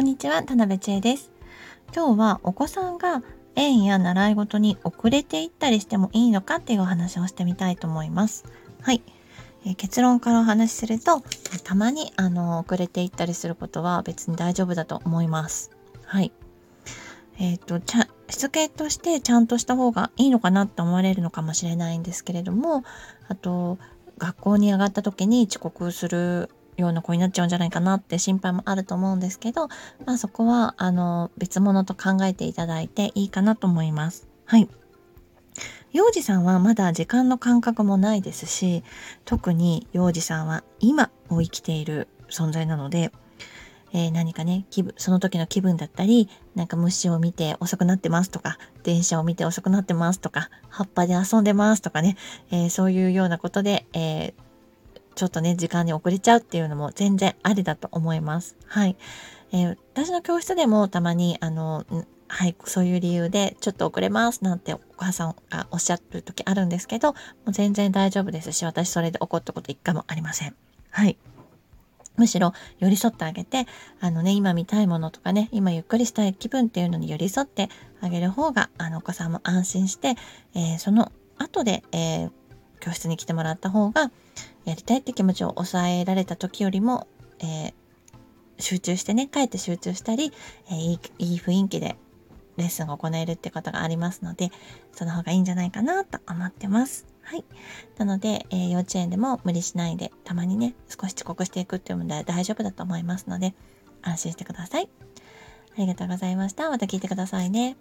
んにちは、田辺千恵です。今日はお子さんが園や習い事に遅れていったりしてもいいのかっていうお話をしてみたいと思います。はい、結論からお話しすると、たまに遅れていったりすることは別に大丈夫だと思います。はい、しつけとしてちゃんとした方がいいのかなって思われるのかもしれないんですけれども、あと学校に上がった時に遅刻するような子になっちゃうんじゃないかなって心配もあると思うんですけど、そこは別物と考えていただいていいかなと思います。はい、幼児さんはまだ時間の感覚もないですし、特に幼児さんは今を生きている存在なので、何かね、その時の気分だったり、なんか虫を見て遅くなってますとか、電車を見て遅くなってますとか、葉っぱで遊んでますとかね、そういうようなことで、ちょっとね時間に遅れちゃうっていうのも全然ありだと思います。はい、私の教室でもたまにはい、そういう理由でちょっと遅れますなんてお母さんがおっしゃる時あるんですけど、もう全然大丈夫ですし、私それで怒ったこと一回もありません。はい。むしろ寄り添ってあげて、今見たいものとかね、今ゆっくりしたい気分っていうのに寄り添ってあげる方がお子さんも安心して、その後で、教室に来てもらった方がやりたいって気持ちを抑えられた時よりも、集中してね、帰って集中したり、いい雰囲気でレッスンが行えるってことがありますので、その方がいいんじゃないかなと思ってます。はい、なので、幼稚園でも無理しないで、たまにね少し遅刻していくっていうので大丈夫だと思いますので、安心してください。ありがとうございました。また聞いてくださいね。